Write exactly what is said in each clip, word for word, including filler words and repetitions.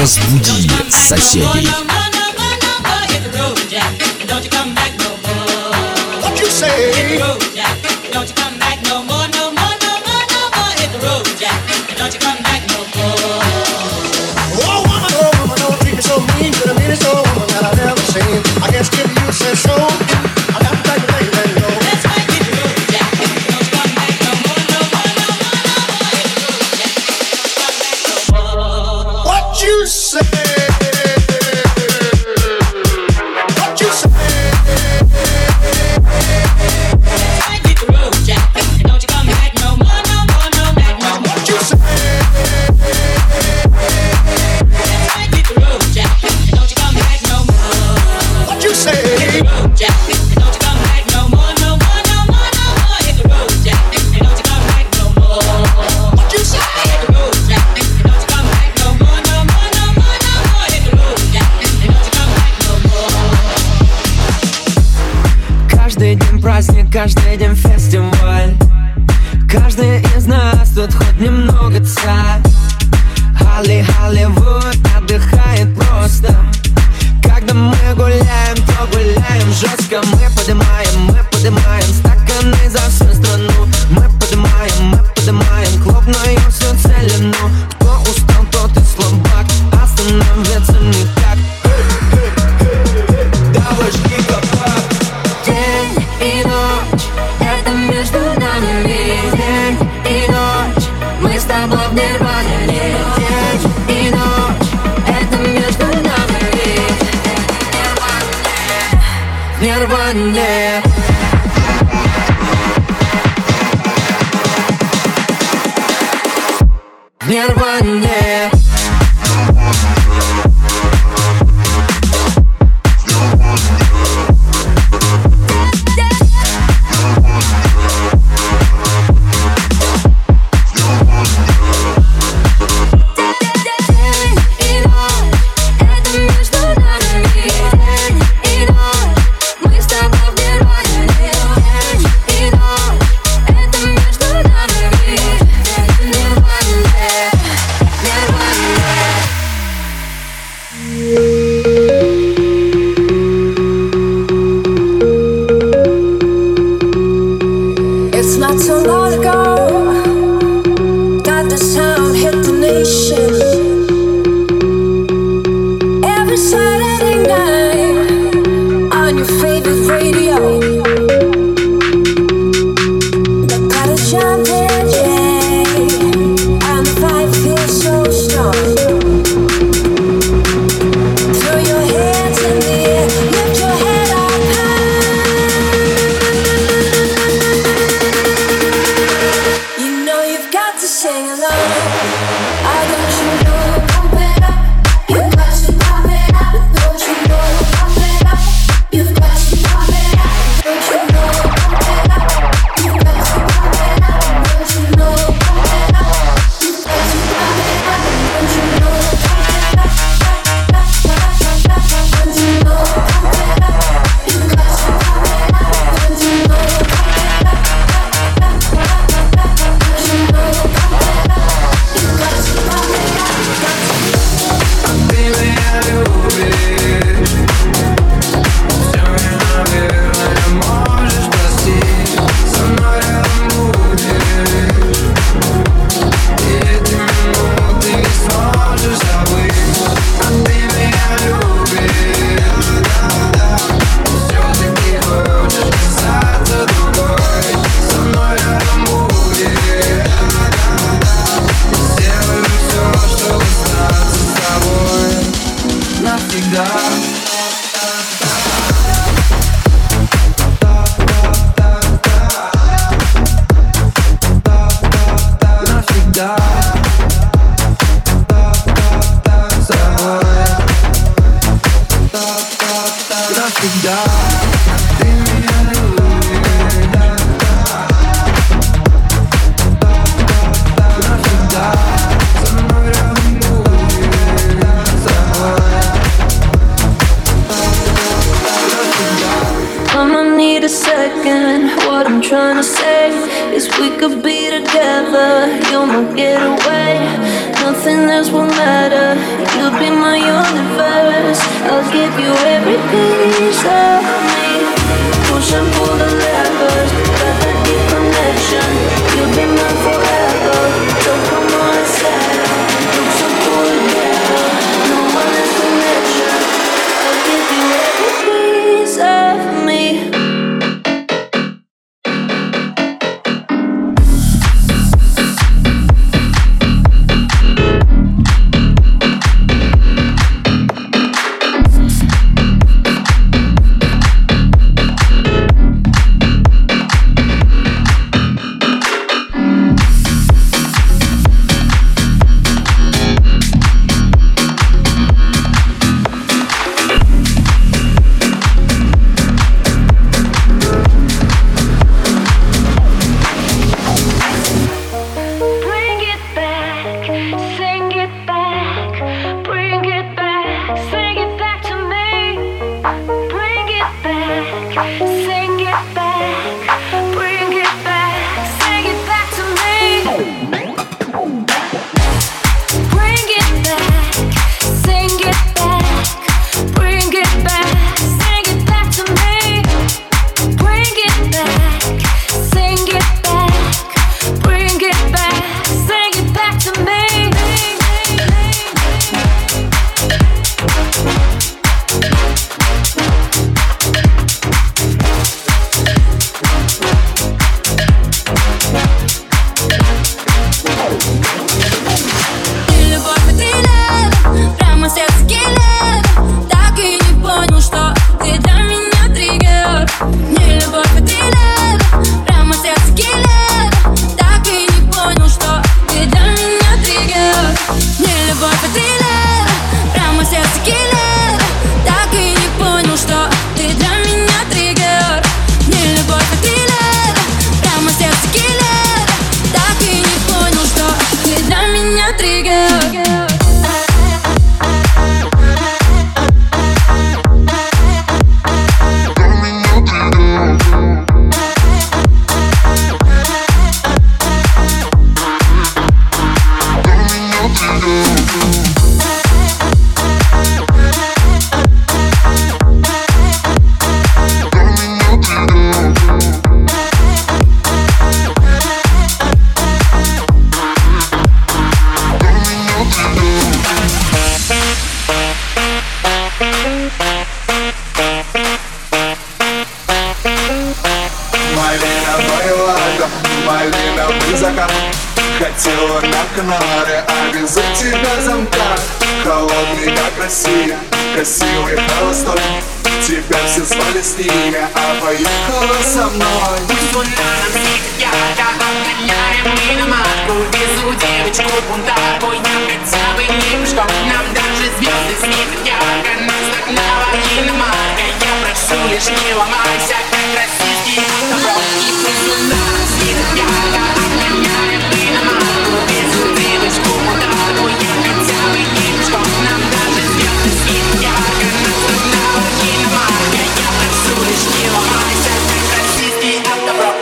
Разбуди соседей. Каждый день праздник, каждый день фестиваль. Каждый из нас тут хоть немного царь. Холли, Холливуд отдыхает просто. Когда мы гуляем, то гуляем жестко. Мы поднимаем, мы поднимаем стаканы за всю страну. Мы поднимаем, мы поднимаем клубную всю целину. Кто устал, тот и слабак, остановиться никак. Нерванье. Нерванье. Навсегда. forever. You're my getaway. Nothing else will matter. You'll be my universe. I'll give you every piece of me. Push and pull the levers. Got that deep connection. You'll be mine forever. So come on and settle. Look so cool together. No one else will measure. I'll give you every piece of me. Хотела на Канары, а везу тебя замка. Холодный, как Россия, красивый холостой. Тебя все звали с ними, а поехала со мной. Мы гуляем всегда, как отгоняем миноматку. Везу девочку-бунтарку, я хотя бы не пешком. Нам даже звезды светят ярко, нас догнала иномарка. Я прошу лишь не ломайся, как российский автопром. И пусть у нас светят ярко, отгоняем миноматку. Везу девочку-бунтарку, я хотя бы не пешком. Нам даже звезды светят ярко, нас догнала иномарка. Я прошу лишь не ломайся, как российский автопром.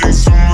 Nothing's so much.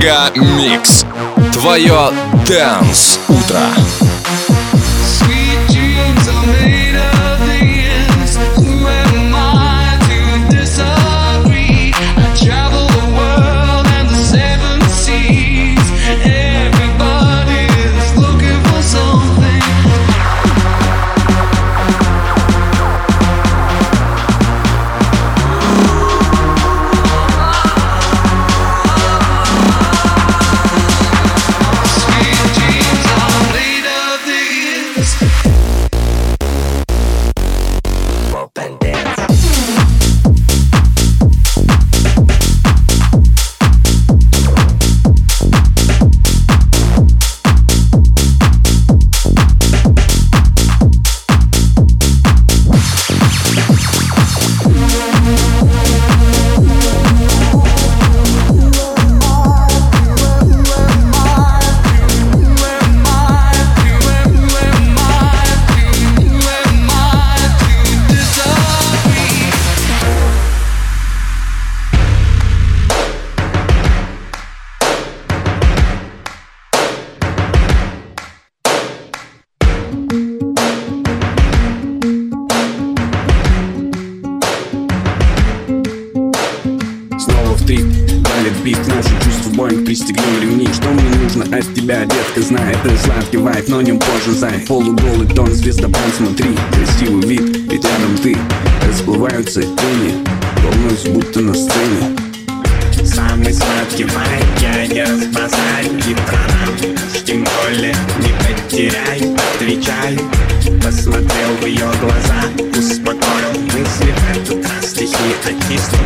MegaMix. Твое Dance утро. Бит, наши чувства боинг, пристегнем ремни. Что мне нужно от тебя, детка, знает. Ты сладкий вайф, но не позже зай. Полуголый тон, звездобан, смотри. Красивый вид, ведь рядом ты. Расплываются тени, волнуюсь, будто на сцене. Самый сладкий вайф, я не разбазай. И прав, тем более не потеряй. Отвечай, посмотрел в ее глаза, успокоил мысли. В этот раз стихи окисли.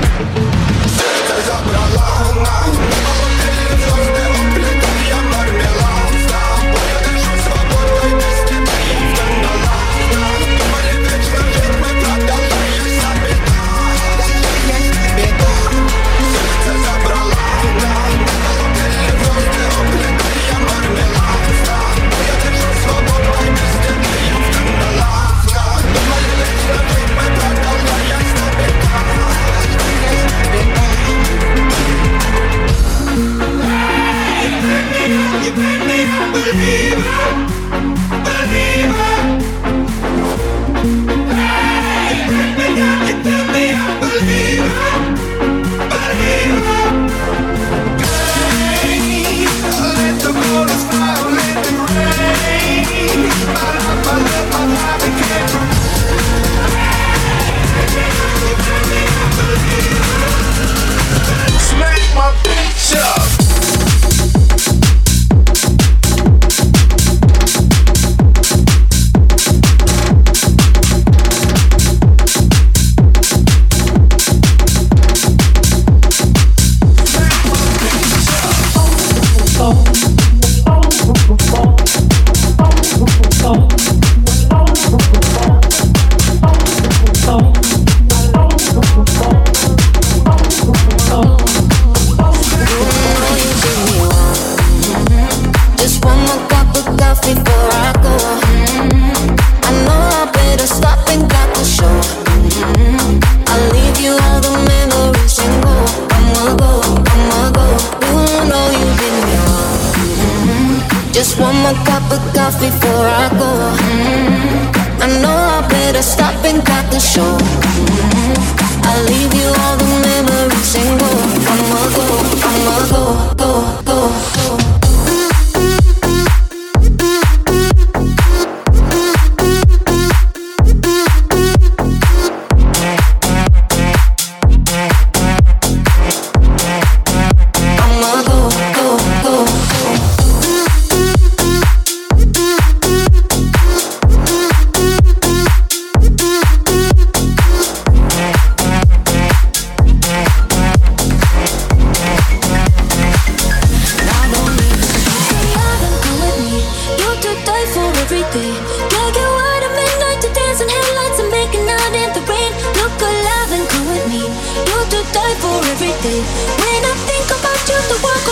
Just one more cup of coffee before I go. Mm-hmm. I know I better stop and cut the show. Mm-hmm. I'll leave you all the memories and go. I'ma go, I'ma go, go, go, go.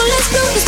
Let's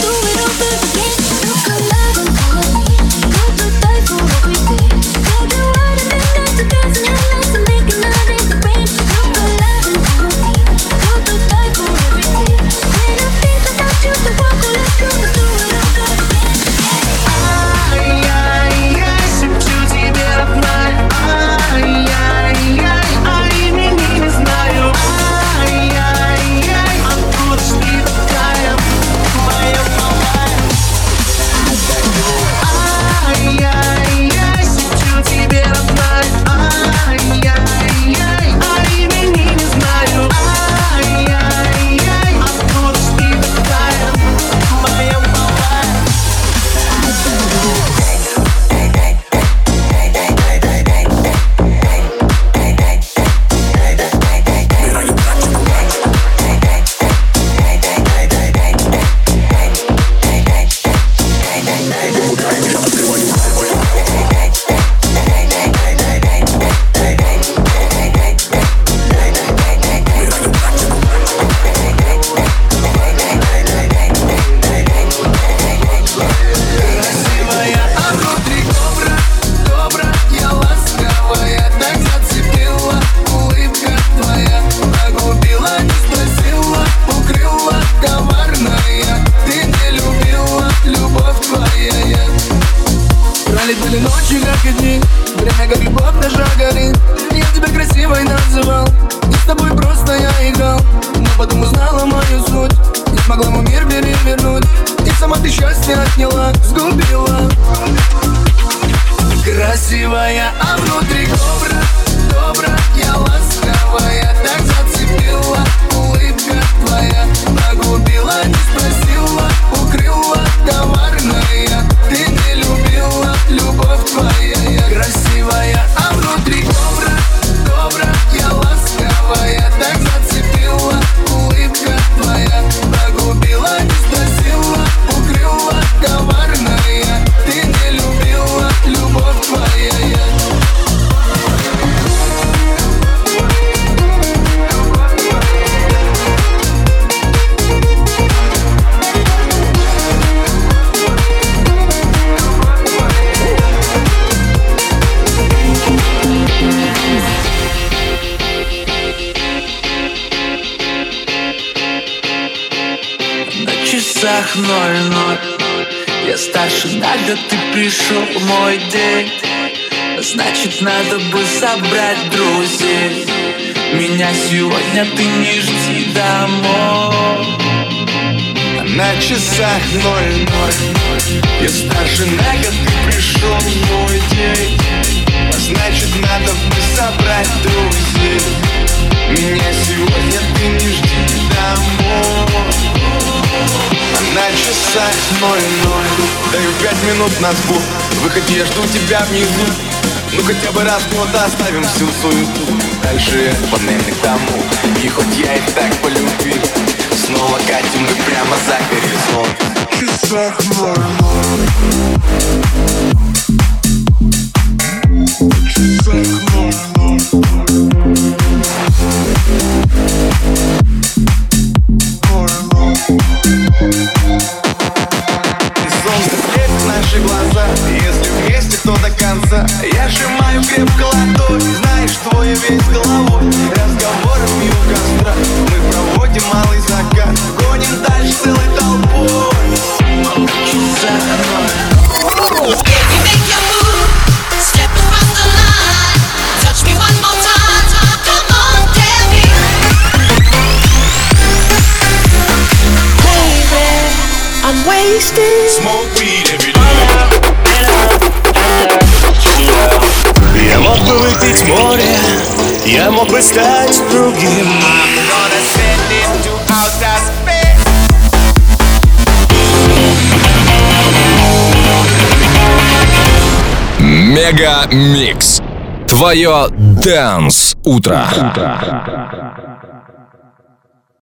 с тобой просто я играл, но потом узнала мою суть. Не смогла мой мир перевернуть, и сама ты счастье отняла, сгубила. Красивая, а внутри добра, добра, я ласковая, так зацепила. Улыбка твоя погубила, не спросила, укрыла коварная. Ты не любила, любовь твоя, я красивая, а внутри добра, добра, я ласковая, так зацепила. Улыбка твоя погубила, не спросила, укрыла коварная. Ты не любила, любовь твоя, я. ноль ноль. Я старше, когда ты пришел в мой день. Значит, надо бы собрать друзей. Меня сегодня ты не жди домой. На часах ноль ноль. Я старше, на год ты пришел в мой день. Значит, надо бы собрать друзей. Меня сегодня ты не жди домой. На часах ноль ноль. Даю пять минут на звук. Выходи, я жду тебя внизу. Ну хотя бы раз кого-то оставим всю суету. Дальше это панельный тому. И хоть я и так по любви, снова катим мы прямо за горизонт. На часах ноль ноль. Солнце слепит наши глаза, если вместе, то до конца. Я сжимаю крепко ладонь, знаешь, твой весь головой. Разговорами у костра мы проводим малый закат, гоним дальше целой толпой. Smoke weed every day. Я мог бы выпить море, я мог бы стать другим. I'm gonna send it to outer space. Мега Микс. Твое Dance утро.